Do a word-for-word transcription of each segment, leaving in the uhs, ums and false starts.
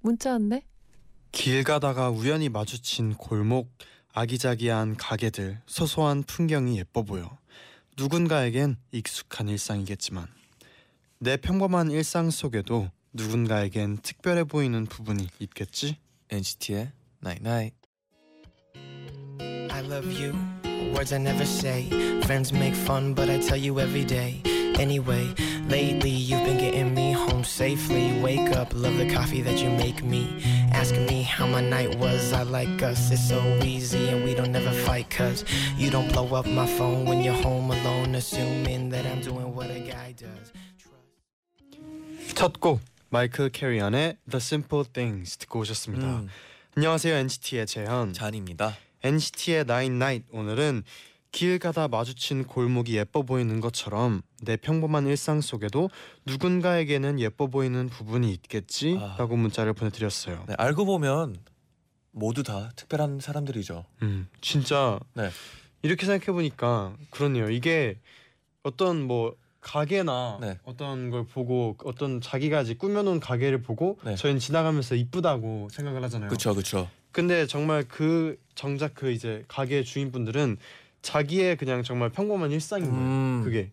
문자 왔네. 길 가다가 우연히 마주친 골목, 아기자기한 가게들, 소소한 풍경이 예뻐 보여. 누군가에겐 익숙한 일상이겠지만 내 평범한 일상 속에도 누군가에겐 특별해 보이는 부분이 있겠지? 엔시티의 Night Night. I love you. Words I never say. Friends make fun, but I tell you every day. Anyway, lately you've been getting me home safely. Wake up, love the coffee that you make me. Ask me how my night was, I like us. It's so easy and we don't ever fight, cause you don't blow up my phone when you're home alone, assuming that I'm doing what a guy does. 첫 곡, 마이클 캐리언의 The Simple Things 듣고 오셨습니다. 음. 안녕하세요, 엔시티의 재현, 잔입니다. 엔시티의 Night Night, 오늘은 길 가다 마주친 골목이 예뻐 보이는 것처럼 내 평범한 일상 속에도 누군가에게는 예뻐 보이는 부분이 있겠지? 아. 라고 문자를 보내드렸어요. 네, 알고 보면 모두 다 특별한 사람들이죠. 음, 진짜 네. 이렇게 생각해보니까 그렇네요. 이게 어떤 뭐 가게나 네. 어떤 걸 보고 어떤 자기가 이제 꾸며놓은 가게를 보고 네. 저희는 지나가면서 이쁘다고 생각을 하잖아요. 그렇죠, 그렇죠. 근데 정말 그 정작 그 이제 가게 주인분들은 자기의 그냥 정말 평범한 일상인 거예요. 음. 그게.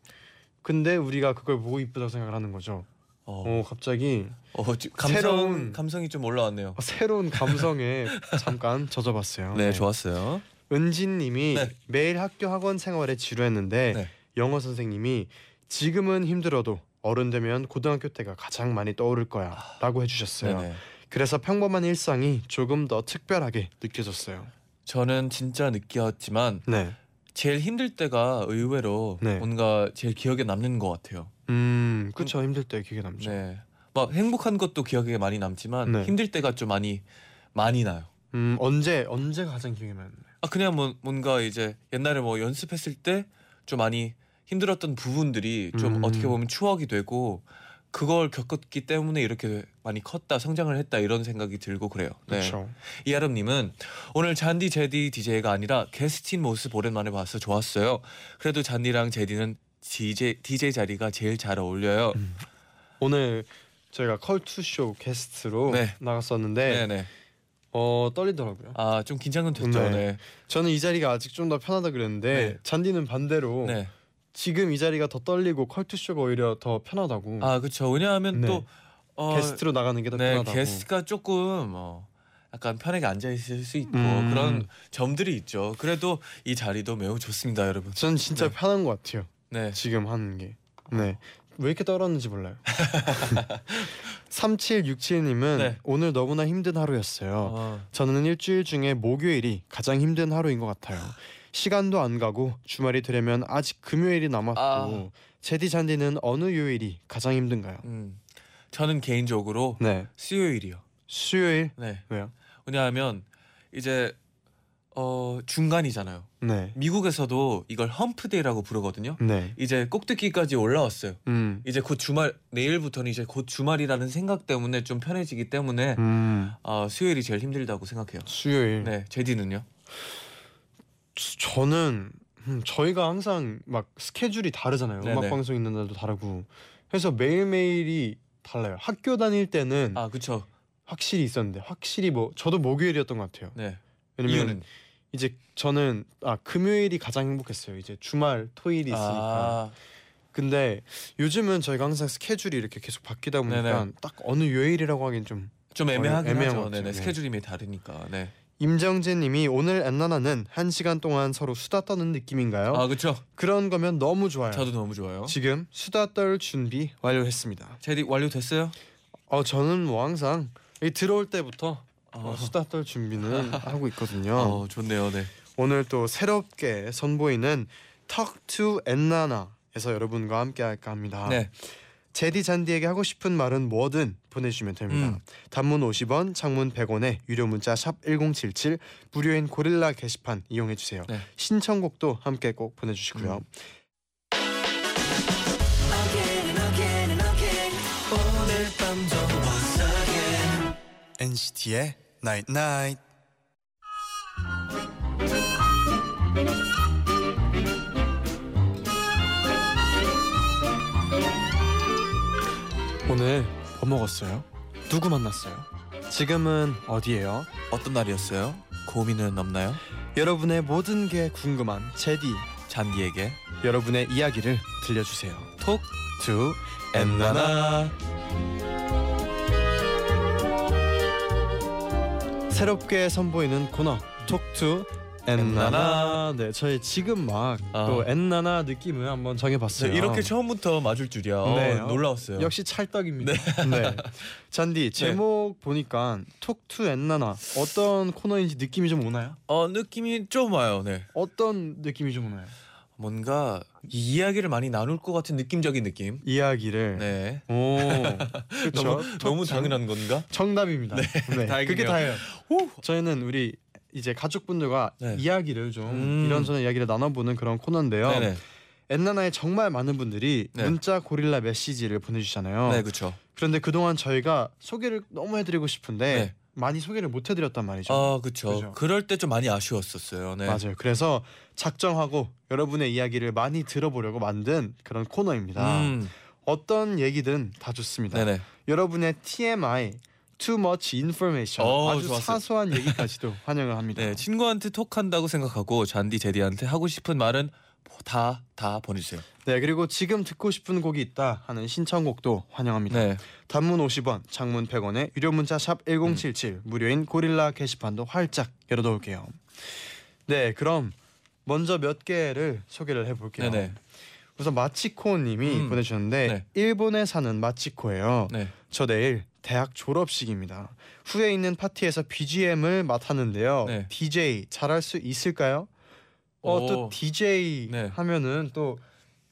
근데 우리가 그걸 보고 이쁘다고 생각을 하는 거죠. 어, 어 갑자기 어, 감성, 새로운 감성이 좀 올라왔네요. 새로운 감성에 잠깐 젖어봤어요. 네, 네. 좋았어요. 은진님이 네. 매일 학교 학원 생활에 지루했는데 네. 영어 선생님이 지금은 힘들어도 어른 되면 고등학교 때가 가장 많이 떠오를 거야 아, 라고 해주셨어요. 네네. 그래서 평범한 일상이 조금 더 특별하게 느껴졌어요. 저는 진짜 느꼈지만 네. 제일 힘들 때가 의외로 네. 뭔가 제일 기억에 남는 것 같아요. 음, 그렇죠. 힘들 때 기억에 남죠. 네, 막 행복한 것도 기억에 많이 남지만 네. 힘들 때가 좀 많이 많이 나요. 음, 언제 언제가 가장 기억에 남나요? 아, 그냥 뭐, 뭔가 이제 옛날에 뭐 연습했을 때 좀 많이 힘들었던 부분들이 좀 음. 어떻게 보면 추억이 되고 그걸 겪었기 때문에 이렇게 많이 컸다, 성장을 했다 이런 생각이 들고 그래요. 네. 그렇죠. 이아름님은 오늘 잔디, 제디 디제이가 아니라 게스트인 모습 오랜만에 봐서 좋았어요. 그래도 잔디랑 제디는 디제이, 디제이 자리가 제일 잘 어울려요. 음. 오늘 저희가 컬투쇼 게스트로 네. 나갔었는데 네네. 어 떨리더라고요. 아, 좀 긴장은 됐죠. 네. 네. 저는 이 자리가 아직 좀 더 편하다 그랬는데 네. 잔디는 반대로 네. 지금 이 자리가 더 떨리고 컬투쇼가 오히려 더 편하다고. 아, 그렇죠. 왜냐하면 네. 또 어, 게스트로 나가는 게 더 네, 편하다고. 게스트가 조금 어, 약간 편하게 앉아있을 수 있고 음. 그런 점들이 있죠. 그래도 이 자리도 매우 좋습니다, 여러분. 저는 진짜 네. 편한 것 같아요. 네, 지금 하는 게. 네. 왜 이렇게 떨었는지 몰라요. 삼칠육칠님은 네. 오늘 너무나 힘든 하루였어요. 어. 저는 일주일 중에 목요일이 가장 힘든 하루인 것 같아요. 시간도 안 가고 주말이 되려면 아직 금요일이 남았고 아. 제디 잔디는 어느 요일이 가장 힘든가요? 음, 저는 개인적으로 네. 수요일이요. 수요일? 네. 왜요? 왜냐하면 이제 어, 중간이잖아요. 네. 미국에서도 이걸 험프데이라고 부르거든요. 네. 이제 꼭대기까지 올라왔어요. 음. 이제 곧 주말, 내일부터는 이제 곧 주말이라는 생각 때문에 좀 편해지기 때문에 음. 어, 수요일이 제일 힘들다고 생각해요. 수요일? 네. 제디는요? 저는 음, 저희가 항상 막 스케줄이 다르잖아요. 네네. 음악 방송 있는 날도 다르고 해서 매일매일이 달라요. 학교 다닐 때는 아, 그쵸. 확실히 있었는데 확실히 뭐 저도 목요일이었던 것 같아요. 네. 왜냐면 이유는? 이제 저는 아 금요일이 가장 행복했어요. 이제 주말 토일이 있으니까. 아. 근데 요즘은 저희가 항상 스케줄이 이렇게 계속 바뀌다 보니까 네네. 딱 어느 요일이라고 하긴 좀 좀 애매하긴 하죠. 네네. 스케줄이 매일 다르니까. 네. 임정재님이 오늘 엔나나는 한 시간 동안 서로 수다 떠는 느낌인가요? 아, 그렇죠. 그런 거면 너무 좋아요. 저도 너무 좋아요. 지금 수다 떨 준비 완료했습니다. 제디 완료됐어요? 어, 저는 뭐 항상 이 들어올 때부터 어. 어, 수다 떨 준비는 하고 있거든요. 어, 좋네요. 네. 오늘 또 새롭게 선보이는 Talk to 엔나나에서 여러분과 함께 할까 합니다. 네. 제디 잔디에게 하고 싶은 말은 뭐든 보내주시면 됩니다. 음. 단문 오십 원, 장문 백 원에 유료 문자 샵 천칠십칠, 무료인 고릴라 게시판 이용해주세요. 네. 신청곡도 함께 꼭 보내주시고요. 음. 엔시티의 Night Night. 오늘 뭐 먹었어요? 누구 만났어요? 지금은 어디예요? 어떤 날이었어요? 고민은 없나요? 여러분의 모든 게 궁금한 제디 잔디에게 여러분의 이야기를 들려주세요. Talk to 엔나나. 새롭게 선보이는 코너 Talk to 엔나나. 네, 저희 지금 막 또 아. 엔나나 느낌을 한번 정해봤어요. 네, 이렇게 처음부터 맞을 줄이야. 네, 어, 놀라웠어요. 역시 찰떡입니다. 네. 네. 잔디 제목 네. 보니까 톡 투 엔나나 어떤 코너인지 느낌이 좀 오나요? 어 느낌이 좀 와요. 네. 어떤 느낌이 좀 오나요? 뭔가 이야기를 많이 나눌 것 같은 느낌적인 느낌. 이야기를. 네. 오. 그렇죠. 너무, 너무 당연한 건가? 정답입니다. 네. 네. 다행이네요. 그게 다예요. 저희는 우리 이제 가족분들과 네. 이야기를 좀 음. 이런저런 이야기를 나눠보는 그런 코너인데요. 네네. 엔나나에 정말 많은 분들이 네. 문자 고릴라 메시지를 보내주잖아요. 네, 그렇죠. 그런데 그동안 저희가 소개를 너무 해드리고 싶은데 네. 많이 소개를 못 해드렸단 말이죠. 아, 그렇죠. 그럴 때 좀 많이 아쉬웠었어요. 네. 맞아요. 그래서 작정하고 여러분의 이야기를 많이 들어보려고 만든 그런 코너입니다. 음. 어떤 얘기든 다 좋습니다. 네네. 여러분의 티엠아이 Too much information. 오, 아주 좋았어요. 사소한 얘기까지도 환영을 합니다. 네, 친구한테 톡한다고 생각하고 잔디 제디한테 하고 싶은 말은 다 다 보내주세요. 네, 그리고 지금 듣고 싶은 곡이 있다 하는 신청곡도 환영합니다. 네. 단문 오십 원, 장문 백 원에 유료 문자 샵 천칠십칠, 음. 무료인 고릴라 게시판도 활짝 열어놓을게요. 네, 그럼 먼저 몇 개를 소개를 해볼게요. 네네. 우선 마치코님이 음. 보내주셨는데 네. 일본에 사는 마치코예요. 네. 저 내일 대학 졸업식입니다. 후에 있는 파티에서 비지엠을 맡았는데요. 네. 디제이 잘할 수 있을까요? 어, 또 디제이 네. 하면은 또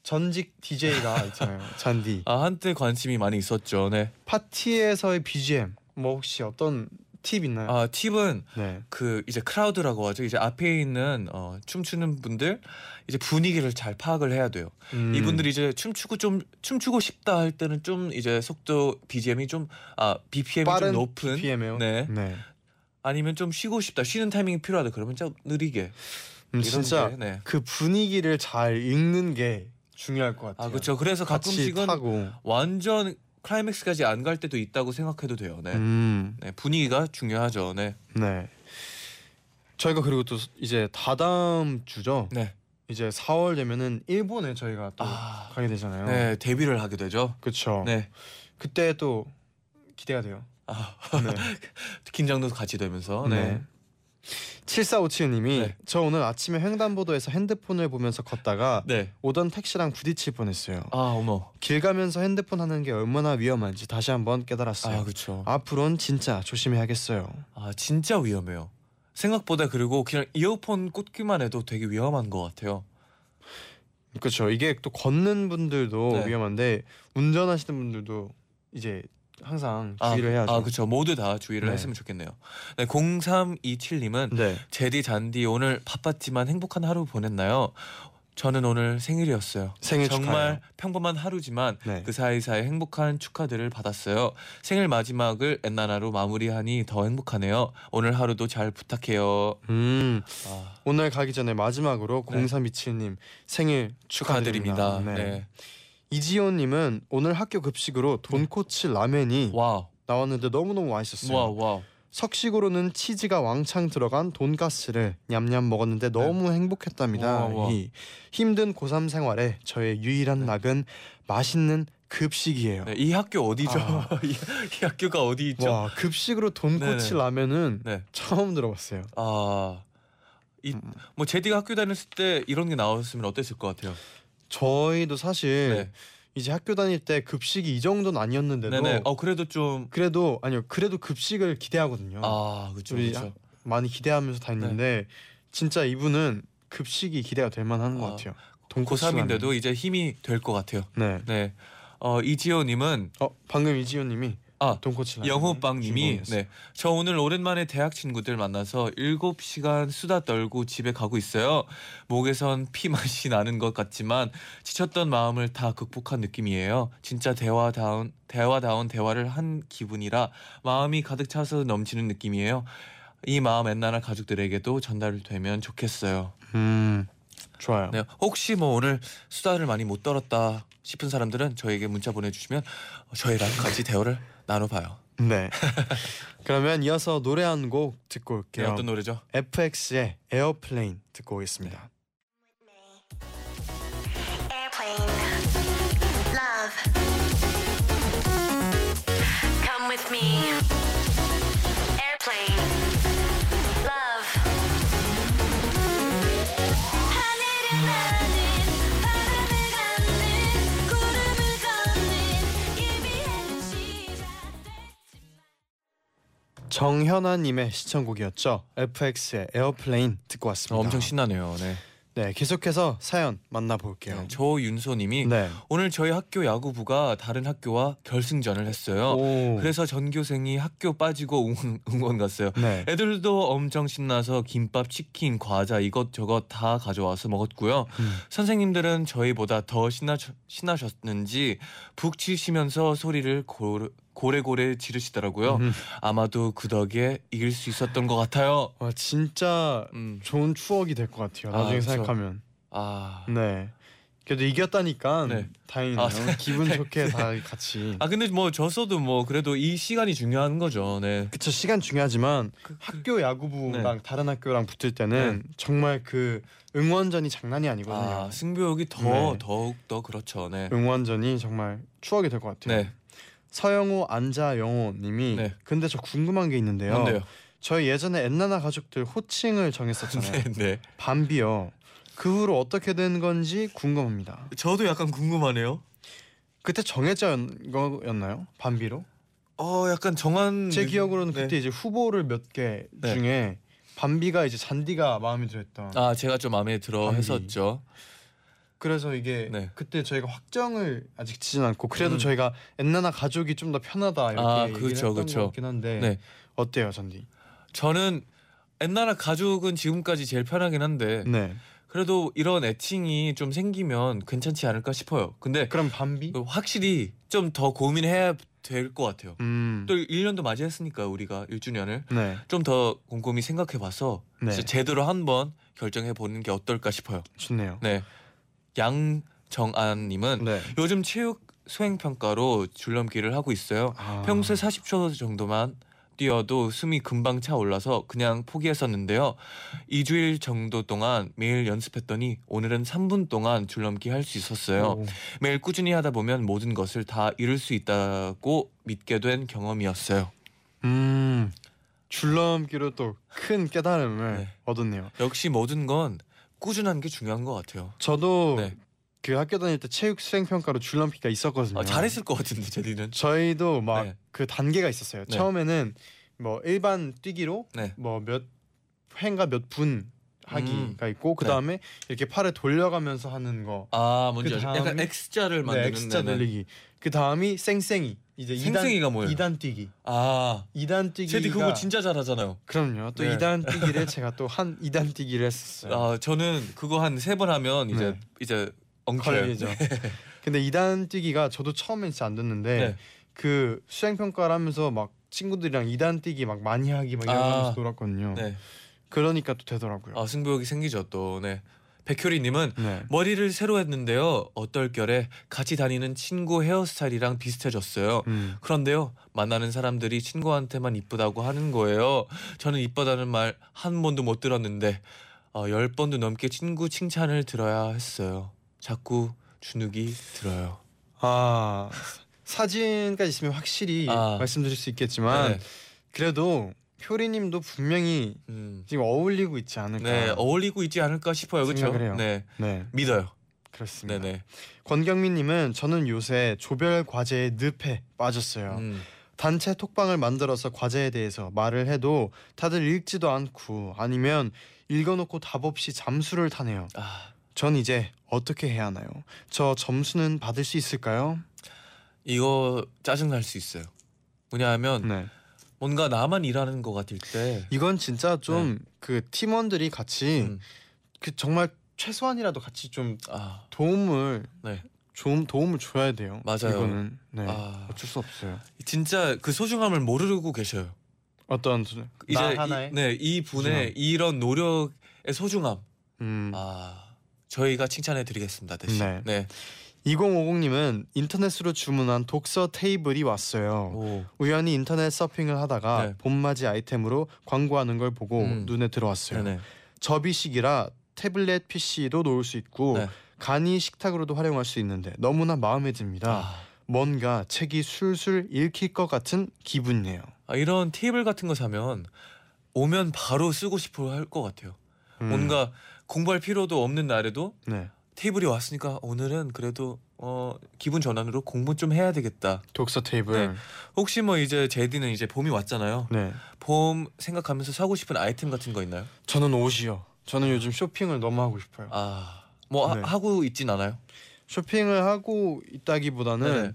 전직 디제이가 있잖아요. 잔디. 아, 한때 관심이 많이 있었죠. 네. 파티에서의 비지엠 뭐 혹시 어떤 팁 있나요? 아, 팁은 네. 그 이제 크라우드라고 하죠. 이제 앞에 있는 어, 춤추는 분들 이제 분위기를 잘 파악을 해야 돼요. 음. 이분들이 이제 춤추고 좀 춤추고 싶다 할 때는 좀 이제 속도 비지엠이 좀 아 비피엠이 좀 높은 비피엠이요? 네. 네. 아니면 좀 쉬고 싶다. 쉬는 타이밍이 필요하다. 그러면 좀 느리게. 음, 진짜 게, 네. 그 분위기를 잘 읽는 게 중요할 것 같아요. 아, 그렇죠. 그래서 가끔씩은 타고. 완전 클라이맥스까지 안 갈 때도 있다고 생각해도 돼요. 네. 음. 네, 분위기가 중요하죠. 네. 네. 저희가 그리고 또 이제 다다음 주죠. 네. 이제 사월 되면은 일본에 저희가 또 아, 가게 되잖아요. 네, 데뷔를 하게 되죠. 그렇죠. 네. 그때 또 기대가 돼요. 아, 네. 긴장도 같이 되면서. 네. 네. 칠사오칠 님이 네. 저 오늘 아침에 횡단보도에서 핸드폰을 보면서 걷다가 네. 오던 택시랑 부딪힐 뻔했어요. 아, 어머. 길 가면서 핸드폰 하는 게 얼마나 위험한지 다시 한번 깨달았어요. 아, 그렇죠. 앞으로는 진짜 조심해야겠어요. 아, 진짜 위험해요. 생각보다. 그리고 그냥 이어폰 꽂기만 해도 되게 위험한 것 같아요. 그렇죠. 이게 또 걷는 분들도 네. 위험한데 운전하시는 분들도 이제 항상 주의를 아, 해야죠. 아, 그렇죠. 모두 다 주의를 네. 했으면 좋겠네요. 네, 공삼이칠 님은 네. 제디 잔디 오늘 바빴지만 행복한 하루 보냈나요? 저는 오늘 생일이었어요. 생일 정말 축하해요. 평범한 하루지만 네. 그 사이사이 행복한 축하들을 받았어요. 생일 마지막을 엔나나로 마무리하니 더 행복하네요. 오늘 하루도 잘 부탁해요. 음, 아. 오늘 가기 전에 마지막으로 네. 공삼이칠 님 생일 축하드립니다. 축하드립니다. 네. 네. 이지호님은 오늘 학교 급식으로 돈코츠 라멘이 와우. 나왔는데 너무너무 맛있었어요. 와우, 와우. 석식으로는 치즈가 왕창 들어간 돈가스를 냠냠 먹었는데 너무 네. 행복했답니다. 와우, 와우. 이 힘든 고삼 생활에 저의 유일한 네. 낙은 맛있는 급식이에요. 네, 이 학교 어디죠? 아. 이, 이 학교가 어디 있죠? 와, 급식으로 돈코츠 라멘은 네. 처음 들어봤어요. 아, 이, 뭐 제디가 학교 다녔을 때 이런 게 나왔으면 어땠을 것 같아요? 저희도 사실 네. 이제 학교 다닐 때 급식이 이 정도는 아니었는데도 네네. 어 그래도 좀 그래도 아니요 그래도 급식을 기대하거든요. 아, 그렇죠. 우리 그쵸. 많이 기대하면서 다녔는데 네. 진짜 이분은 급식이 기대가 될 만한 아, 것 같아요. 고삼인데도 이제 힘이 될 것 같아요. 네. 네. 어, 이지호님은 어 방금 이지호님이 아 돈코치 영호빵님이 네 저 오늘 오랜만에 대학 친구들 만나서 일곱 시간 수다 떨고 집에 가고 있어요. 목에선 피 맛이 나는 것 같지만 지쳤던 마음을 다 극복한 느낌이에요. 진짜 대화다운 대화다운 대화를 한 기분이라 마음이 가득 차서 넘치는 느낌이에요. 이 마음 엔나나 가족들에게도 전달되면 좋겠어요. 음 좋아요. 네, 혹시 뭐 오늘 수다를 많이 못 떨었다 싶은 사람들은 저에게 문자 보내주시면 저희랑 같이 대화를 나눠봐요. 네. 그러면 이어서 노래 한 곡 듣고 올게요. 네, 어떤 노래죠? 에프엑스의 에어플레인 듣고 오겠습니다. Airplane, love, come with me. Airplane, love. 하늘을 나는 바람을 가는 구름을 걷는 이비엔 시작됐지만 정현아님의 시청곡이었죠. 에프엑스의 에어플레인 듣고 왔습니다. 엄청 신나네요. 네. 네, 계속해서 사연 만나볼게요. 네, 조윤소님이 네. 오늘 저희 학교 야구부가 다른 학교와 결승전을 했어요. 오. 그래서 전교생이 학교 빠지고 응원, 응원 갔어요. 네. 애들도 엄청 신나서 김밥, 치킨, 과자 이것저것 다 가져와서 먹었고요. 음. 선생님들은 저희보다 더 신나, 신나셨는지 북치시면서 소리를 고르 고래고래 지르시더라고요. 음. 아마도 그 덕에 이길 수 있었던 것 같아요. 와 진짜 음. 좋은 추억이 될 것 같아요. 나중에 아, 생각하면. 아 네. 그래도 이겼다니까 네. 다행이네요. 아, 기분 좋게 네. 다 같이. 아 근데 뭐 졌어도 뭐 그래도 이 시간이 중요한 거죠. 네. 그쵸 시간 중요하지만 그, 그, 학교 야구부랑 네. 다른 학교랑 붙을 때는 네. 정말 그 응원전이 장난이 아니거든요. 아, 승부욕이 더 네. 더욱 더 그렇죠. 네. 응원전이 정말 추억이 될 것 같아요. 네. 서영우 안자영호님이 네. 근데 저 궁금한 게 있는데요. 뭔데요? 저희 예전에 엔나나 가족들 호칭을 정했었잖아요. 네, 네. 밤비요. 그 후로 어떻게 된 건지 궁금합니다. 저도 약간 궁금하네요. 그때 정해진 거였나요? 밤비로? 어 약간 정한... 제 기억으로는 네. 그때 이제 후보를 몇 개 네. 중에 밤비가 이제 잔디가 마음에 들었던 아 제가 좀 마음에 들어 밤비. 했었죠. 그래서 이게 네. 그때 저희가 확정을 아직 치진 않고 그래도 음. 저희가 엔나나 가족이 좀 더 편하다 이렇게 아, 얘기를 그쵸, 했던 그쵸. 것 같긴 한데 네. 어때요 잔디? 저는 엔나나 가족은 지금까지 제일 편하긴 한데 네. 그래도 이런 애칭이 좀 생기면 괜찮지 않을까 싶어요. 근데 그럼 밤비? 확실히 좀 더 고민해야 될 것 같아요. 음. 또 일 년도 맞이했으니까 우리가 일 주년을 네. 좀 더 곰곰이 생각해봐서 네. 진짜 제대로 한번 결정해보는 게 어떨까 싶어요. 좋네요. 네. 양정안님은 네. 요즘 체육 수행평가로 줄넘기를 하고 있어요. 아. 평소에 사십 초 정도만 뛰어도 숨이 금방 차올라서 그냥 포기했었는데요. 이 주일 정도 동안 매일 연습했더니 오늘은 삼 분 동안 줄넘기 할 수 있었어요. 오. 매일 꾸준히 하다 보면 모든 것을 다 이룰 수 있다고 믿게 된 경험이었어요. 음, 줄넘기로 또 큰 깨달음을 네. 얻었네요. 역시 모든 건 꾸준한 게 중요한 것 같아요. 저도 네. 그 학교 다닐 때 체육 수행 평가로 줄넘기가 있었거든요. 아, 잘했을 것 같은데 저희는. 저희도 막 그 네. 단계가 있었어요. 네. 처음에는 뭐 일반 뛰기로 네. 뭐 몇 회인가 몇 분 하기가 음. 있고 그 다음에 네. 이렇게 팔을 돌려가면서 하는 거. 아 뭔지 알죠. 약간 X자를 만드는. 네, X자 늘리기. 그 다음이 쌩쌩이. 이제 생생이가 뭐예요? 이 단 뛰기. 아, 이 단 뛰기. 제디 그거 진짜 잘하잖아요. 그럼요. 또 네. 이 단 뛰기를 제가 또 한 이 단 뛰기를 했었어요. 아, 저는 그거 한 세 번 하면 이제 네. 이제 엉켜요. 네. 근데 이 단 뛰기가 저도 처음엔 진짜 안 됐는데 네. 그 수행 평가를 하면서 막 친구들이랑 이 단 뛰기 막 많이 하기 막 이러면서 아, 놀았거든요. 네. 그러니까 또 되더라고요. 아, 승부욕이 생기죠 또. 네. 백효리님은 네. 머리를 새로 했는데요. 어떨결에 같이 다니는 친구 헤어스타일이랑 비슷해졌어요. 음. 그런데요. 만나는 사람들이 친구한테만 이쁘다고 하는 거예요. 저는 이쁘다는 말 한 번도 못 들었는데 어, 열 번도 넘게 친구 칭찬을 들어야 했어요. 자꾸 주눅이 들어요. 아 사진까지 있으면 확실히 아. 말씀드릴 수 있겠지만 네. 그래도 효리님도 분명히 음. 지금 어울리고 있지 않을까. 네, 어울리고 있지 않을까 싶어요. 그렇죠? 네. 네, 믿어요. 그렇습니다. 네네. 권경민님은 저는 요새 조별 과제에 늪에 빠졌어요. 음. 단체 톡방을 만들어서 과제에 대해서 말을 해도 다들 읽지도 않고 아니면 읽어놓고 답 없이 잠수를 타네요. 아. 전 이제 어떻게 해야 하나요? 저 점수는 받을 수 있을까요? 이거 짜증날 수 있어요. 왜냐하면 네. 뭔가 나만 일하는 것 같을 때 이건 진짜 좀 그 네. 팀원들이 같이 음. 그 정말 최소한이라도 같이 좀 아. 도움을 네. 좀 도움을 줘야 돼요. 맞아요. 이거는 네. 아. 어쩔 수 없어요. 진짜 그 소중함을 모르고 계셔요. 어떤 소중? 이제 나 하나의? 이, 네, 이 분의 소중함. 이런 노력의 소중함. 음. 아 저희가 칭찬해드리겠습니다. 대신. 네. 네. 이공오공님은 인터넷으로 주문한 독서 테이블이 왔어요. 오. 우연히 인터넷 서핑을 하다가 네. 봄맞이 아이템으로 광고하는 걸 보고 음. 눈에 들어왔어요. 네네. 접이식이라 태블릿 피씨도 놓을 수 있고 네. 간이 식탁으로도 활용할 수 있는데 너무나 마음에 듭니다. 아. 뭔가 책이 술술 읽힐 것 같은 기분이네요. 아, 이런 테이블 같은 거 사면 오면 바로 쓰고 싶어 할 것 같아요. 음. 뭔가 공부할 필요도 없는 날에도 네. 테이블이 왔으니까 오늘은 그래도 어 기분 전환으로 공부 좀 해야 되겠다. 독서 테이블. 네. 혹시 뭐 이제 제디는 이제 봄이 왔잖아요. 네. 봄 생각하면서 사고 싶은 아이템 같은 거 있나요? 저는 옷이요. 저는 요즘 쇼핑을 너무 하고 싶어요. 아, 뭐 네. 하, 하고 있진 않아요? 쇼핑을 하고 있다기보다는 네네.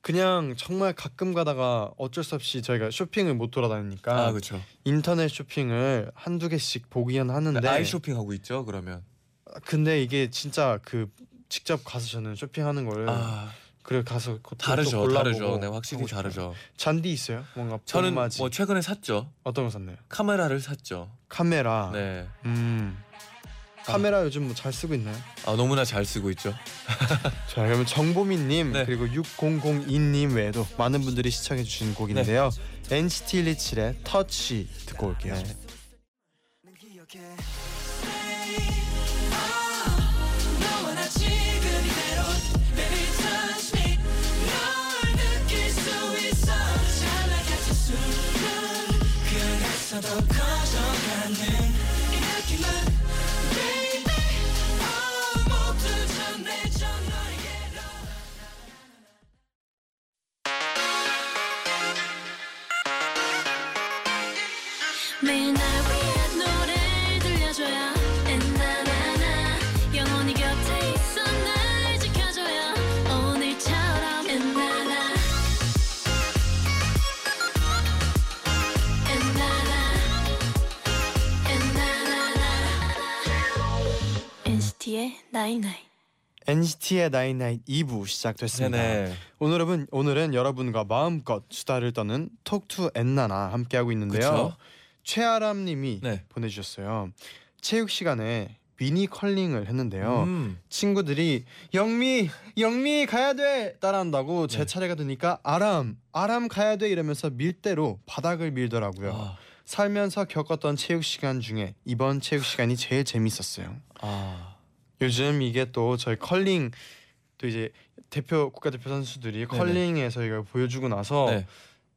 그냥 정말 가끔 가다가 어쩔 수 없이 저희가 쇼핑을 못 돌아다니니까 아, 그렇죠. 인터넷 쇼핑을 한두 개씩 보기는 하는데 아이 쇼핑하고 있죠 그러면. 근데 이게 진짜 그 직접 가서 저는 쇼핑하는 거를 아, 그래 가서 다르죠, 골라보고 다르죠. 네, 확실히 다르죠. 잔디 있어요? 뭔가 저는 봄맞이. 뭐 최근에 샀죠. 어떤 거 샀나요? 카메라를 샀죠. 카메라. 네. 음. 카메라 아. 요즘 뭐 잘 쓰고 있나요? 아 너무나 잘 쓰고 있죠. 자 그러면 정보민님 네. 그리고 육공공이님 외에도 많은 분들이 시청해 주신 곡인데요. 네. 엔시티 일이칠의 터치 듣고 올게요. 네. 엔시티의 나인나인 이 부 시작됐습니다. 네네. 오늘은 오늘은 여러분과 마음껏 수다를 떠는 톡 투 엔나나 함께하고 있는데요. 최아람님이 네. 보내주셨어요. 체육 시간에 미니 컬링을 했는데요. 음. 친구들이 영미 영미 가야 돼 따라한다고 제 네. 차례가 되니까 아람 아람 가야 돼 이러면서 밀대로 바닥을 밀더라고요. 아. 살면서 겪었던 체육 시간 중에 이번 체육 시간이 제일 재밌었어요. 아. 요즘 이게 또 저희 컬링 또 이제 대표 국가대표 선수들이 컬링에서 이걸 보여주고 나서 네.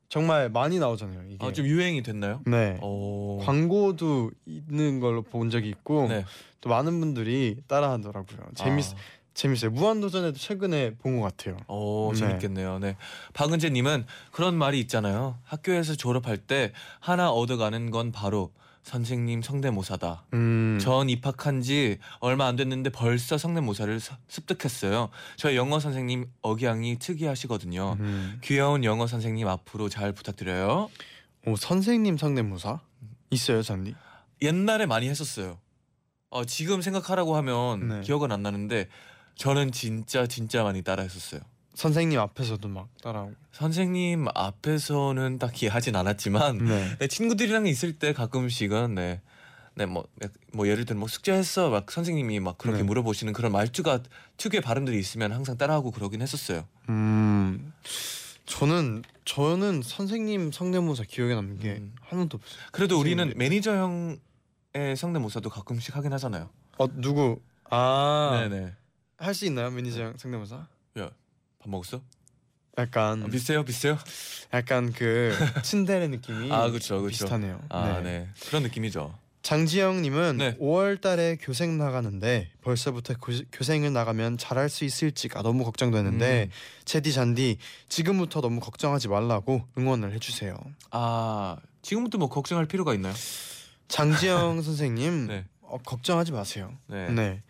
정말 많이 나오잖아요. 이게. 아, 좀 유행이 됐나요? 네. 오. 광고도 있는 걸로 본 적이 있고 네. 또 많은 분들이 따라하더라고요. 재밌 아. 재밌어요. 무한도전에도 최근에 본 것 같아요. 오, 네. 재밌겠네요. 네. 박은재님은 그런 말이 있잖아요. 학교에서 졸업할 때 하나 얻어가는 건 바로 선생님 성대모사다. 음. 전 입학한 지 얼마 안 됐는데 벌써 성대모사를 사, 습득했어요. 저희 영어 선생님 억양이 특이하시거든요. 음. 귀여운 영어 선생님 앞으로 잘 부탁드려요. 오, 선생님 성대모사? 있어요, 잔디? 옛날에 많이 했었어요. 어, 지금 생각하라고 하면 네. 기억은 안 나는데 저는 진짜 진짜 많이 따라 했었어요. 선생님 앞에서도 막 따라오고 선생님 앞에서는 딱히 하진 않았지만 네. 네, 친구들이랑 있을 때 가끔씩은 네, 네, 뭐, 뭐 예를 들면 뭐 숙제했어 막 선생님이 막 그렇게 네. 물어보시는 그런 말투가 특유의 발음들이 있으면 항상 따라하고 그러긴 했었어요. 음, 저는 저는 선생님 성대모사 기억에 남는 게 음. 하나도 없어요. 그래도 우리는 매니저 형의 성대모사도 가끔씩 하긴 하잖아요. 어 누구? 아 네네 할 수 있나요 매니저 형 성대모사? 예. 밥 먹었어? 약간 아, 비슷해요, 비슷해요. 약간 그 츤데레 느낌이 아, 그쵸, 그쵸. 비슷하네요. 아, 네. 네, 그런 느낌이죠. 장지영님은 네. 오월달에 교생 나가는데 벌써부터 고, 교생을 나가면 잘할 수 있을지가 너무 걱정되는데 음. 제디 잔디 지금부터 너무 걱정하지 말라고 응원을 해주세요. 아, 지금부터 뭐 걱정할 필요가 있나요? 장지영 선생님 네. 어, 걱정하지 마세요. 네. 네,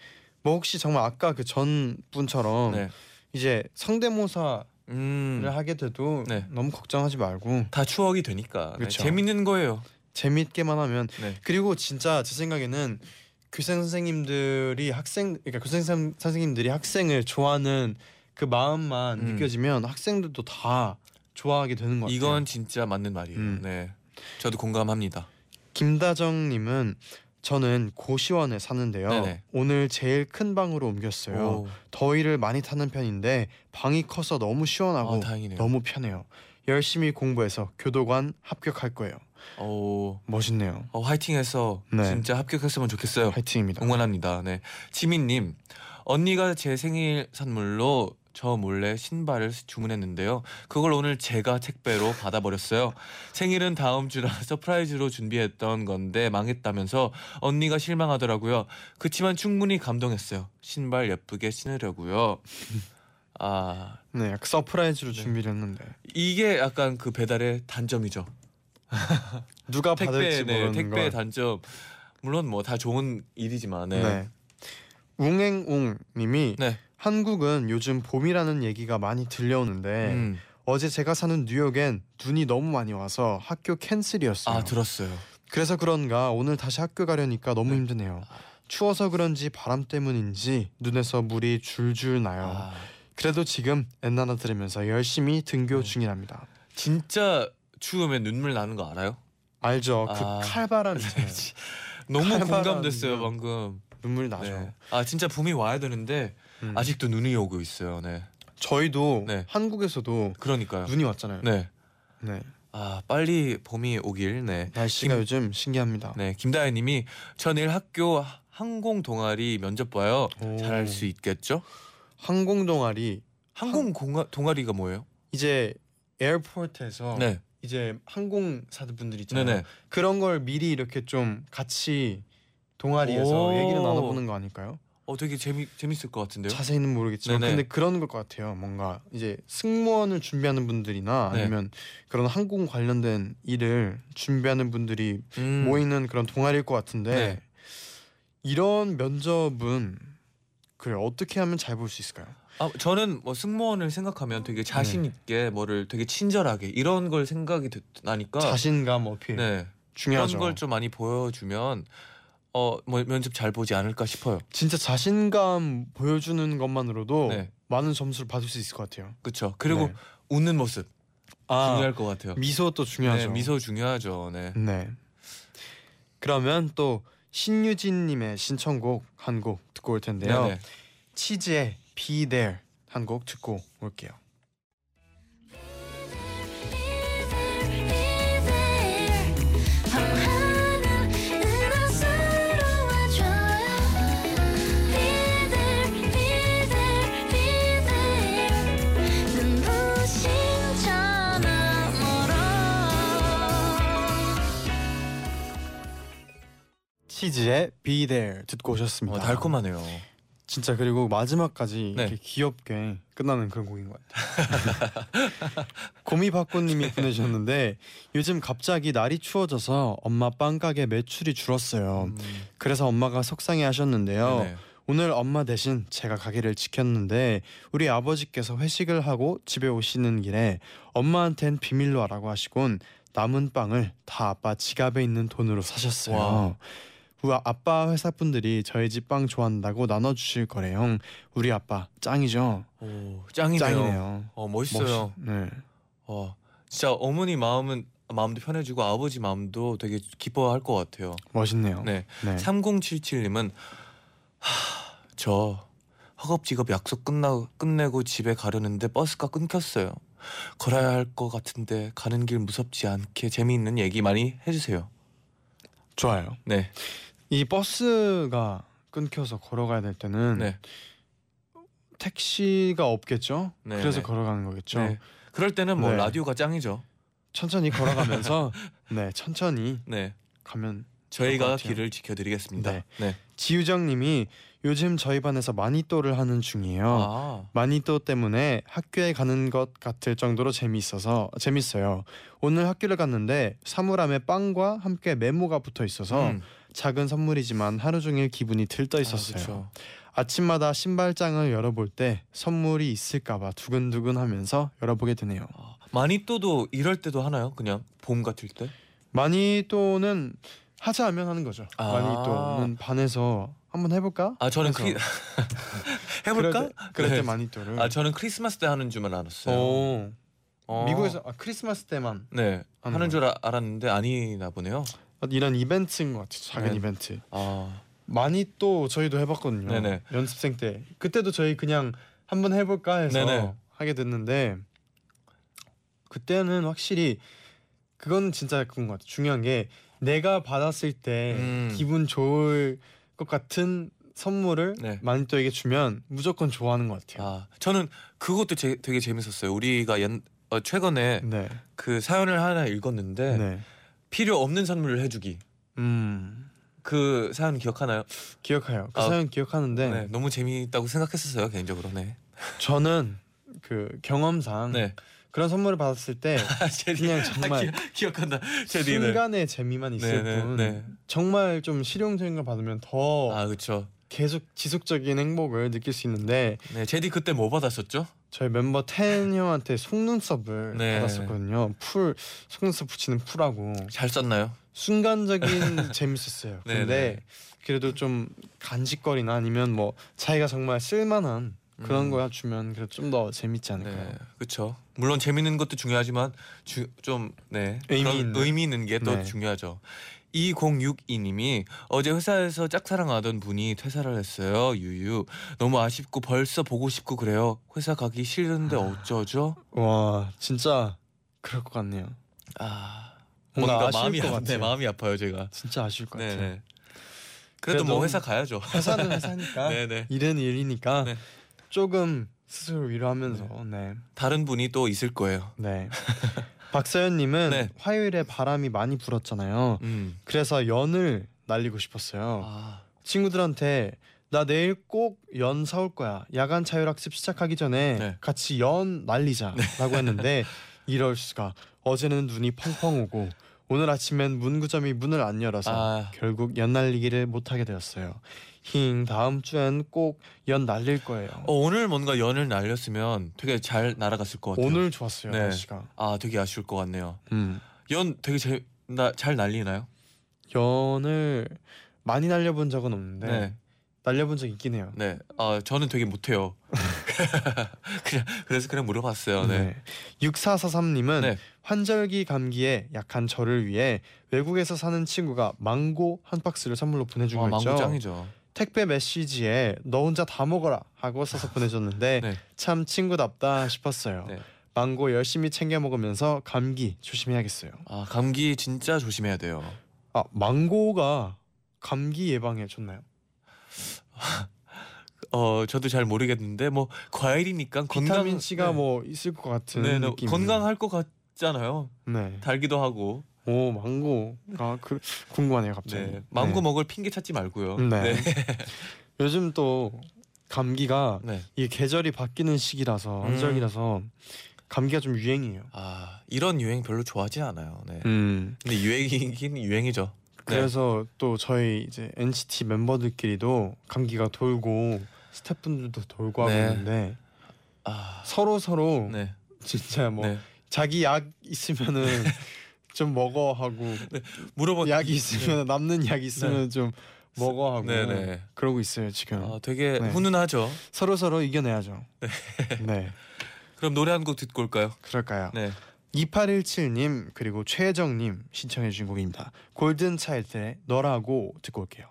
뭐 혹시 정말 아까 그 전 분처럼. 네. 이제 성대모사 음. 하게 돼도 네. 너무 걱정하지 말고 다 추억이 되니까 그렇죠. 네, 재밌는 거예요. 재밌게만 하면 네. 그리고 진짜 제 생각에는 교생 선생님들이 학생 그러니까 교생 선생님들이 학생을 좋아하는 그 마음만 음. 느껴지면 학생들도 다 좋아하게 되는 것 같아요. 이건 진짜 맞는 말이에요. 음. 네, 저도 공감합니다. 김다정님은 저는 고시원에 사는데요. 네네. 오늘 제일 큰 방으로 옮겼어요. 오. 더위를 많이 타는 편인데 방이 커서 너무 시원하고 아, 너무 편해요. 열심히 공부해서 교도관 합격할 거예요. 오. 멋있네요. 어, 화이팅해서 네. 진짜 합격했으면 좋겠어요. 화이팅입니다. 응원합니다. 네, 지민님. 언니가 제 생일 선물로 저 몰래 신발을 주문했는데요. 그걸 오늘 제가 택배로 받아버렸어요. 생일은 다음 주라 서프라이즈로 준비했던 건데 망했다면서 언니가 실망하더라고요. 그치만 충분히 감동했어요. 신발 예쁘게 신으려고요. 아, 네, 약간 서프라이즈로 네. 준비를 했는데 이게 약간 그 배달의 단점이죠. 누가 택배, 받을지 네, 모르는 택배의 걸. 단점. 물론 뭐 다 좋은 일이지만 네. 네. 웅행웅님이 네. 한국은 요즘 봄이라는 얘기가 많이 들려오는데 음. 어제 제가 사는 뉴욕엔 눈이 너무 많이 와서 학교 캔슬이었어요. 아, 들었어요. 그래서 그런가 오늘 다시 학교 가려니까 너무 네. 힘드네요. 추워서 그런지 바람 때문인지 눈에서 물이 줄줄 나요. 아. 그래도 지금 엔나나 들으면서 열심히 등교 네. 중이랍니다. 진짜 추우면 눈물 나는 거 알아요? 알죠. 아. 그 칼바람 너무 칼바람 공감됐어요. 방금 눈물 나죠. 네. 아 진짜 봄이 와야 되는데 음. 아직도 눈이 오고 있어요. 네. 저희도 네. 한국에서도 그러니까요. 눈이 왔잖아요. 네. 네. 아 빨리 봄이 오길. 네. 날씨가 김, 요즘 신기합니다. 네. 김다혜님이 저 내일 학교 항공 동아리 면접 봐요. 잘할 수 있겠죠? 항공 동아리. 항공 공아, 동아리가 뭐예요? 이제 에어포트에서 네. 이제 항공사들 분들 있잖아요. 네네. 그런 걸 미리 이렇게 좀 같이 동아리에서 얘기를 나눠보는 거 아닐까요? 어 되게 재미 재밌을 것 같은데요. 자세히는 모르겠지만 네네. 근데 그런 것 같아요. 뭔가 이제 승무원을 준비하는 분들이나 네. 아니면 그런 항공 관련된 일을 준비하는 분들이 음. 모이는 그런 동아리일 것 같은데 네. 이런 면접은 그래 어떻게 하면 잘 볼 수 있을까요? 아 저는 뭐 승무원을 생각하면 되게 자신 있게 네. 뭐를 되게 친절하게 이런 걸 생각이 나니까 자신감 어필 네. 중요하죠. 그런 걸 좀 많이 보여주면. 어, 뭐 면접 잘 보지 않을까 싶어요. 진짜 자신감 보여주는 것만으로도 네. 많은 점수를 받을 수 있을 것 같아요. 그렇죠. 그리고 네. 웃는 모습 아, 중요할 것 같아요. 미소도 중요하죠. 네, 미소 중요하죠. 네. 네. 그러면 또 신유진님의 신청곡 한 곡 듣고 올 텐데요. 네네. 치즈의 Be There 한 곡 듣고 올게요. 치즈의 Be There 듣고 오셨습니다. 어, 달콤하네요. 진짜 그리고 마지막까지 네. 이렇게 귀엽게 끝나는 그런 곡인 것 같아요. 고미박고님이 보내주셨는데 요즘 갑자기 날이 추워져서 엄마 빵가게 매출이 줄었어요. 음. 그래서 엄마가 속상해하셨는데요. 네네. 오늘 엄마 대신 제가 가게를 지켰는데 우리 아버지께서 회식을 하고 집에 오시는 길에 엄마한텐 비밀로 하라고 하시곤 남은 빵을 다 아빠 지갑에 있는 돈으로 사셨어요. 와. 아빠 회사 분들이 저희 집 빵 좋아한다고 나눠주실 거래요. 우리 아빠 짱이죠. 오, 짱이네요. 짱이네요. 어, 멋있어요. 멋있, 네. 어, 진짜 어머니 마음은 마음도 편해지고 아버지 마음도 되게 기뻐할 것 같아요. 멋있네요. 네. 네. 삼공칠칠님은 하, 저 허겁지겁 약속 끝나 끝내고 집에 가려는데 버스가 끊겼어요. 걸어야 할 것 같은데 가는 길 무섭지 않게 재미있는 얘기 많이 해주세요. 좋아요. 네. 이 버스가 끊겨서 걸어가야 될 때는 네. 택시가 없겠죠. 네. 그래서 걸어가는 거겠죠. 네. 그럴 때는 뭐 네. 라디오가 짱이죠. 천천히 걸어가면서 네 천천히 네. 가면 저희가 길을 지켜드리겠습니다. 네. 네. 지유정님이 요즘 저희 반에서 마니또를 하는 중이에요. 아. 마니또 때문에 학교에 가는 것 같을 정도로 재미있어서 재밌어요. 오늘 학교를 갔는데 사물함에 빵과 함께 메모가 붙어 있어서 음. 작은 선물이지만 하루 종일 기분이 들떠 있었어요. 아, 아침마다 신발장을 열어볼 때 선물이 있을까봐 두근두근하면서 열어보게 되네요. 아, 마니또도 이럴 때도 하나요? 그냥 봄 같을 때? 마니또는 하자 하면 하는 거죠. 아~ 마니또는 반에서 한번 해볼까? 아 저는 크리... 해볼까? 그럴 때 네. 마니또를. 아 저는 크리스마스 때 하는 줄만 알았어요. 오. 어. 미국에서 아, 크리스마스 때만 네 하는, 하는 줄 아, 알았는데 아니나 보네요. 이런 이벤트인 것 같아요. 작은 네. 이벤트. 아. 마니또 저희도 해봤거든요. 네네. 연습생 때. 그때도 저희 그냥 한번 해볼까 해서 네네. 하게 됐는데 그때는 확실히 그건 진짜 그런 것 같아요. 중요한 게 내가 받았을 때 음. 기분 좋을 것 같은 선물을 네. 마니또에게 주면 무조건 좋아하는 것 같아요. 아, 저는 그것도 제, 되게 재밌었어요. 우리가 연, 어, 최근에 네. 그 사연을 하나 읽었는데 네. 필요 없는 선물을 해주기. 음. 그 사연 기억하나요? 기억해요. 그 아, 사연 기억하는데 네, 너무 재미있다고 생각했었어요 개인적으로. 네. 저는 그 경험상 네. 그런 선물을 받았을 때 그냥 정말 아, 기, 기억한다. 제디는. 순간의 재미만 있을 네네, 뿐 네. 정말 좀 실용적인 걸 받으면 더 아, 그쵸. 계속 지속적인 행복을 느낄 수 있는데 네, 제디 그때 뭐 받았었죠? 저희 멤버 텐 형한테 속눈썹을 네. 받았었거든요. 풀 속눈썹 붙이는 풀하고. 잘 썼나요? 순간적인 재밌었어요. 근데 네네. 그래도 좀 간식거리나 아니면 뭐 자기가 정말 쓸만한 그런 음. 거 주면 그래도 좀 더 재밌지 않을까요? 네, 그렇죠. 물론 재밌는 것도 중요하지만 주, 좀 네, 의미 있는, 의미 있는 게 더 네. 중요하죠. 이공육이 님이 어제 회사에서 짝사랑하던 분이 퇴사를 했어요. 유유. 너무 아쉽고 벌써 보고 싶고 그래요. 회사 가기 싫은데 어쩌죠? 와 진짜 그럴 것 같네요. 아 뭔가 마음이 아픈데 마음이 아파요 제가. 진짜 아쉬울 것 네네. 같아요. 그래도, 그래도 뭐 회사 가야죠. 회사는 회사니까. 네네. 일은 일이니까 네. 조금 스스로 위로하면서. 네. 네. 다른 분이 또 있을 거예요. 네. 박서연님은 네. 화요일에 바람이 많이 불었잖아요. 음. 그래서 연을 날리고 싶었어요. 아. 친구들한테 나 내일 꼭 연 사올 거야. 야간 자율학습 시작하기 전에 네. 같이 연 날리자라고 네. 했는데 이럴 수가. 어제는 눈이 펑펑 오고 오늘 아침엔 문구점이 문을 안 열어서 아. 결국 연 날리기를 못하게 되었어요. 힝. 다음 주엔 꼭 연 날릴 거예요. 어, 오늘 뭔가 연을 날렸으면 되게 잘 날아갔을 것 같아요. 오늘 좋았어요. 네. 날씨가 아 되게 아쉬울 것 같네요. 음. 연 되게 제, 나, 잘 날리나요? 연을 많이 날려본 적은 없는데 네. 날려본 적 있긴 해요. 네, 아 저는 되게 못해요. 그냥, 그래서 그냥 물어봤어요. 네. 네. 육사사삼 님은 네. 환절기 감기에 약한 저를 위해 외국에서 사는 친구가 망고 한 박스를 선물로 보내준 거 있죠. 망고 짱이죠. 택배 메시지에 너 혼자 다 먹어라 하고 써서 보내줬는데 네. 참 친구답다 싶었어요. 네. 망고 열심히 챙겨 먹으면서 감기 조심해야겠어요. 아 감기 진짜 조심해야 돼요. 아 망고가 감기 예방에 좋나요? 어 저도 잘 모르겠는데 뭐 과일이니까 비타민 C가 네. 뭐 있을 것 같은 네, 느낌. 건강할 것 같잖아요. 네. 달기도 하고. 오 망고. 아 그 궁금하네요 갑자기. 네. 망고 네. 먹을 핑계 찾지 말고요. 네. 네. 요즘 또 감기가 네. 이 계절이 바뀌는 시기라서 환절기라서 음. 감기가 좀 유행이에요. 아 이런 유행 별로 좋아하지 않아요. 네. 음. 근데 유행이긴 유행이죠. 그래서 네. 또 저희 이제 엔시티 멤버들끼리도 감기가 돌고 스태프분들도 돌고 하고 네. 있는데 아... 서로 서로 네. 진짜 뭐 네. 자기 약 있으면은 좀 먹어 하고 네. 물어본 약이 있으면 네. 남는 약이 있으면 네. 좀 먹어 하고 네, 네. 그러고 있어요 지금. 아, 되게 네. 훈훈하죠. 서로 서로 이겨내야죠. 네. 네. 그럼 노래 한 곡 듣고 올까요? 그럴까요? 네. 이팔일칠 님 그리고 최혜정님 신청해 주신 곡입니다. 골든 차일드의 너라고 듣고 올게요.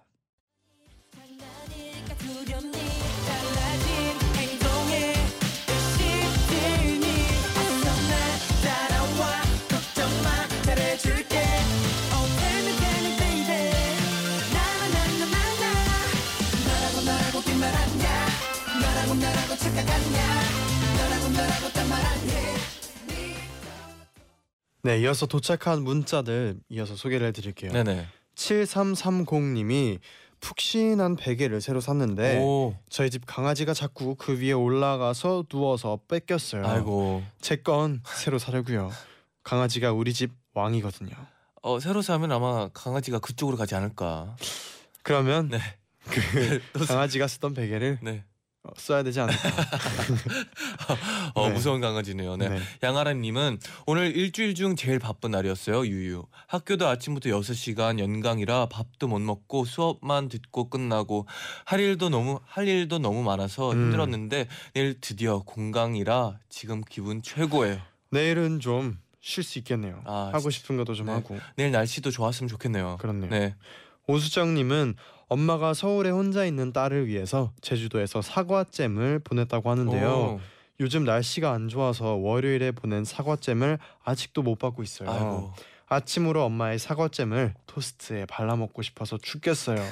네, 이어서 도착한 문자들 이어서 소개를 해드릴게요. 네네. 칠삼삼공 님이 푹신한 베개를 새로 샀는데 오. 저희 집 강아지가 자꾸 그 위에 올라가서 누워서 뺏겼어요. 아이고. 제 건 새로 사려고요. 강아지가 우리 집 왕이거든요. 어 새로 사면 아마 강아지가 그쪽으로 가지 않을까. 그러면 네. 그 강아지가 쓰던 베개를 네. 어, 써야 되지 않을까. 어, 네. 무서운 강아지네요. 네. 네. 양아람님은 오늘 일주일 중 제일 바쁜 날이었어요. 유유. 학교도 아침부터 여섯 시간 연강이라 밥도 못 먹고 수업만 듣고 끝나고 할 일도 너무 할 일도 너무 많아서 음. 힘들었는데 내일 드디어 공강이라 지금 기분 최고예요. 내일은 좀 쉴 수 있겠네요. 아, 하고 싶은 것도 좀 네. 하고. 내일 날씨도 좋았으면 좋겠네요. 그렇네요. 네. 오수정님은 엄마가 서울에 혼자 있는 딸을 위해서 제주도에서 사과잼을 보냈다고 하는데요. 오. 요즘 날씨가 안 좋아서 월요일에 보낸 사과잼을 아직도 못 받고 있어요. 아이고. 아침으로 엄마의 사과잼을 토스트에 발라먹고 싶어서 죽겠어요.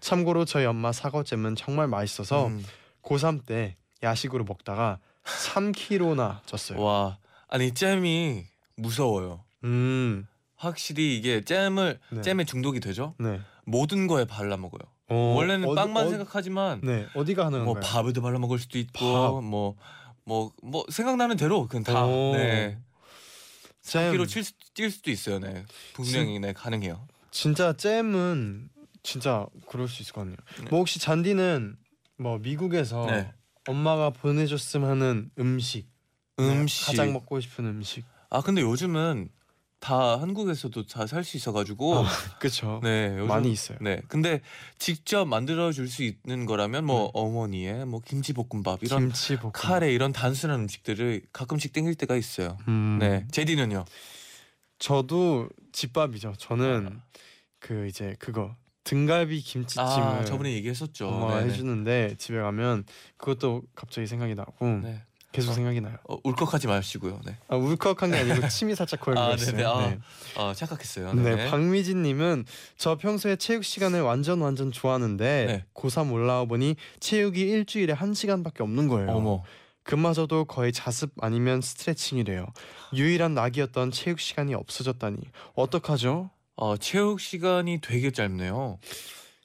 참고로 저희 엄마 사과잼은 정말 맛있어서 음. 고삼 때 야식으로 먹다가 삼 킬로그램나 쪘어요. 와, 아니 잼이 무서워요. 음. 확실히 이게 잼을 네. 잼에 중독이 되죠. 네. 모든 거에 발라 먹어요. 어, 원래는 어디, 빵만 어디, 생각하지만 네, 어디가 하는 뭐 건가요? 밥에도 발라 먹을 수도 있고 뭐뭐뭐 뭐, 뭐 생각나는 대로 그냥 다 네. 삼 킬로그램 찔, 찔 수도 있어요. 네. 분명히 네, 가능해요. 진짜 잼은 진짜 그럴 수 있을 것 같네요. 네. 뭐 혹시 잔디는 뭐 미국에서 네. 엄마가 보내줬으면 하는 음식, 음식 네, 가장 먹고 싶은 음식. 아 근데 요즘은 다 한국에서도 다 살 수 있어가지고 아, 그렇죠. 네, 많이 있어요. 네, 근데 직접 만들어 줄 수 있는 거라면 뭐 네. 어머니의 뭐 김치볶음밥 이런 김치볶음밥. 카레 이런 단순한 음식들을 가끔씩 땡길 때가 있어요. 음. 네, 제디는요? 저도 집밥이죠. 저는 그 이제 그거 등갈비 김치찜을 아, 저번에 얘기했었죠. 엄마가 해주는데 집에 가면 그것도 갑자기 생각이 나고. 네. 계속 생각이 나요. 어, 울컥하지 마시고요. 네. 아, 울컥한 게 아니고 침이 살짝 고이고 아, 있어요. 아, 네. 아, 착각했어요. 네. 네. 박미진님은 저 평소에 체육 시간을 완전 완전 좋아하는데 네. 고삼 올라와 보니 체육이 일주일에 한 시간밖에 없는 거예요. 어머. 그마저도 거의 자습 아니면 스트레칭이래요. 유일한 낙이었던 체육 시간이 없어졌다니 어떡하죠? 어, 체육 시간이 되게 짧네요.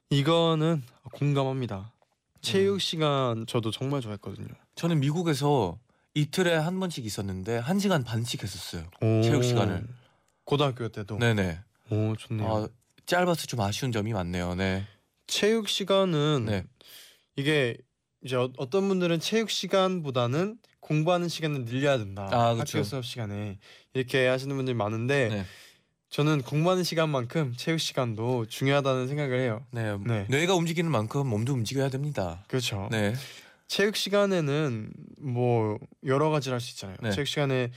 이거는 공감합니다. 체육 시간 저도 정말 좋아했거든요. 저는 미국에서 이틀에 한 번씩 있었는데 한 시간 반씩 했었어요. 체육 시간을 고등학교 때도. 네네. 오 좋네요. 아, 짧아서 좀 아쉬운 점이 많네요. 네. 체육 시간은 네. 이게 이제 어, 어떤 분들은 체육 시간보다는 공부하는 시간을 늘려야 된다. 아, 학교 수업 시간에 이렇게 하시는 분들이 많은데. 네. 저는 공부하는 시간만큼 체육 시간도 중요하다는 생각을 해요. 네, 네. 뇌가 움직이는 만큼 몸도 움직여야 됩니다. 그렇죠. 네. 체육 시간에는 뭐 여러 가지를 할 수 있잖아요. 네. 체육 시간에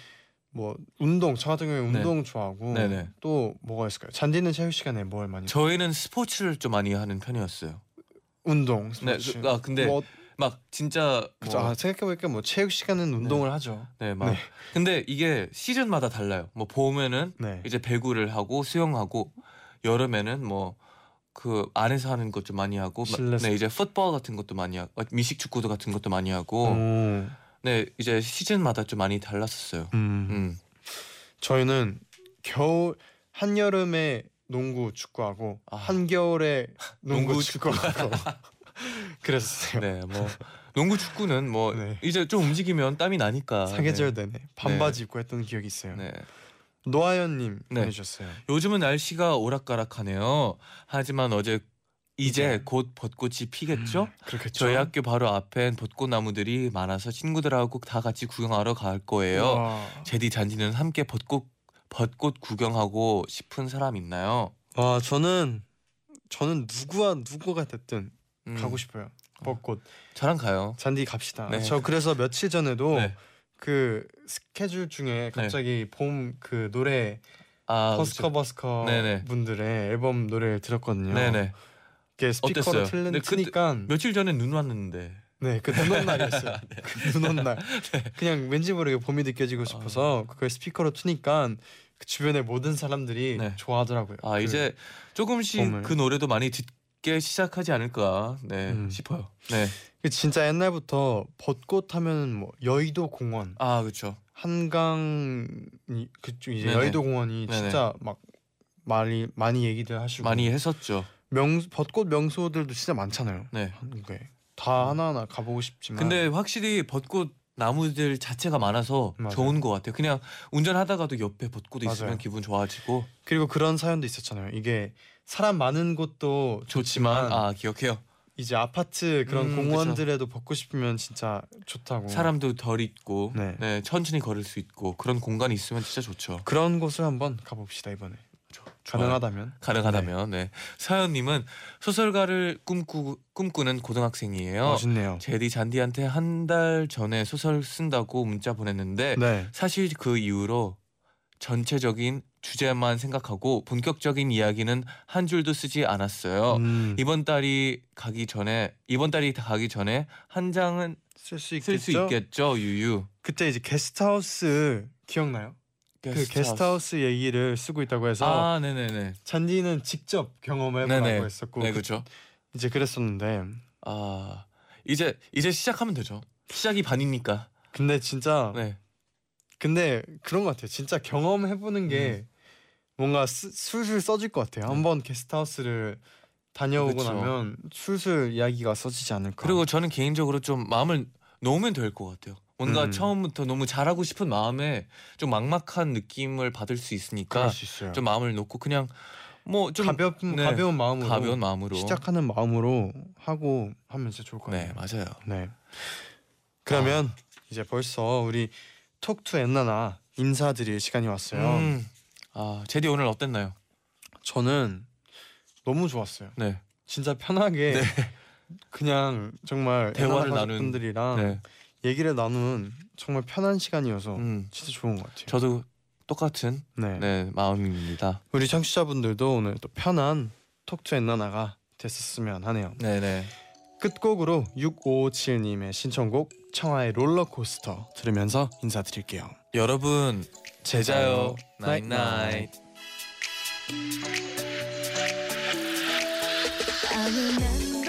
뭐 운동, 저 같은 경우에 운동 네. 좋아하고 네네. 또 뭐가 있을까요? 잔디는 체육 시간에 뭘 많이? 저희는 스포츠를 좀 많이 하는 편이었어요. 운동, 스포츠. 네, 아 근데 뭐, 막 진짜 뭐, 아, 생각해보니까 뭐 체육 시간은 운동을 네. 하죠. 네, 막. 네. 근데 이게 시즌마다 달라요. 뭐 봄에는 네. 이제 배구를 하고 수영하고 여름에는 뭐 그 안에서 하는 것 좀 많이 하고, 실내서. 네 이제 풋볼 같은 것도 많이 하고, 미식축구도 같은 것도 많이 하고, 오. 네 이제 시즌마다 좀 많이 달랐었어요. 음. 음. 저희는 겨울 한 여름에 농구 축구하고 아. 한 겨울에 농구, 농구 축구하고. 그랬어요. 네, 뭐 농구 축구는 뭐 네. 이제 좀 움직이면 땀이 나니까 사계절 내내 네. 반바지 네. 입고 했던 기억이 있어요. 네. 노아연님 네. 보내주셨어요. 요즘은 날씨가 오락가락하네요. 하지만 어제 이제 네. 곧 벚꽃이 피겠죠? 음, 그렇겠죠. 저희 학교 바로 앞엔 벚꽃나무들이 많아서 친구들하고 다 같이 구경하러 갈 거예요. 우와. 제디 잔디는 함께 벚꽃 벚꽃 구경하고 싶은 사람 있나요? 아 저는 저는 누구와 누구가 됐든. 음. 가고 싶어요. 벚꽃. 저랑 가요. 잔디 갑시다. 네. 저 그래서 며칠 전에도 네. 그 스케줄 중에 갑자기 네. 봄 그 노래 아, 버스커 버스커 네네. 분들의 앨범 노래를 들었거든요. 네네. 이게 스피커로 틀니까 네, 며칠 전에 눈 왔는데. 네, 그 눈 온 날이었어요. 네. 그 눈 온 날. 네. 그냥 왠지 모르게 봄이 느껴지고 싶어서 아. 그걸 스피커로 트니까. 그 주변의 모든 사람들이 네. 좋아하더라고요. 아 그 이제 조금씩 봄을. 그 노래도 많이 듣. 시작하지 않을까 네, 음. 싶어요. 네, 진짜 옛날부터 벚꽃 하면 뭐 여의도 공원, 아 그렇죠. 한강 그쪽 이제 네네. 여의도 공원이 네네. 진짜 막 많이 많이 얘기들 하시고 많이 했었죠. 명 벚꽃 명소들도 진짜 많잖아요. 네, 한국에 다 하나하나 가보고 싶지만 근데 확실히 벚꽃 나무들 자체가 많아서 맞아요. 좋은 것 같아요. 그냥 운전하다가도 옆에 벚꽃이 맞아요. 있으면 기분 좋아지고 그리고 그런 사연도 있었잖아요. 이게 사람 많은 곳도 좋지만, 좋지만 아 기억해요. 이제 아파트 그런 음, 공원들에도 그쵸. 걷고 싶으면 진짜 좋다고. 사람도 덜 있고 네. 네, 천천히 걸을 수 있고 그런 공간이 있으면 진짜 좋죠. 그런 곳을 한번 가봅시다 이번에. 저, 가능하다면. 가능하다면. 네. 네. 사연님은 소설가를 꿈꾸, 꿈꾸는 고등학생이에요. 멋있네요. 제디 잔디한테 한 달 전에 소설 쓴다고 문자 보냈는데 네. 사실 그 이후로 전체적인 주제만 생각하고 본격적인 이야기는 한 줄도 쓰지 않았어요. 음. 이번 달이 가기 전에 이번 달이 가기 전에 한 장은 쓸 수 있겠죠? 쓸 수 있겠죠. 유유. 그때 이제 게스트하우스 기억나요? 게스트하우스. 그 게스트하우스 얘기를 쓰고 있다고 해서 아, 네네네. 잔디는 직접 경험해보라고 네네. 했었고 네, 그렇죠. 이제 그랬었는데 아 이제 이제 시작하면 되죠. 시작이 반이니까. 근데 진짜 네. 근데 그런 것 같아요. 진짜 경험해보는 게 음. 뭔가 스, 술술 써질 것 같아요. 음. 한번 게스트하우스를 다녀오고 그쵸. 나면 술술 이야기가 써지지 않을까. 그리고 저는 개인적으로 좀 마음을 놓으면 될 것 같아요. 뭔가 음. 처음부터 너무 잘하고 싶은 마음에 좀 막막한 느낌을 받을 수 있으니까 그럴 수 있어요. 좀 마음을 놓고 그냥 뭐 좀 가벼운, 네. 가벼운 마음으로 가벼운 마음으로 시작하는 마음으로 하고 하면 진짜 좋을 것 같아요. 네, 맞아요. 네. 그러면 아. 이제 벌써 우리 톡 투 엔나나 인사드릴 시간이 왔어요. 음. 아 제디 오늘 어땠나요? 저는 너무 좋았어요. 네. 진짜 편하게 네. 그냥 정말 대화를 나눈 분들이랑 네. 얘기를 나눈 정말 편한 시간이어서 음. 진짜 좋은 것 같아요. 저도 똑같은 네. 네, 마음입니다. 우리 청취자분들도 오늘 또 편한 톡 투 엔나나가 됐었으면 하네요. 네네. 끝곡으로 육오오칠님의 신청곡 청하의 롤러코스터 들으면서 인사드릴게요. 여러분 제자요 나잇나잇.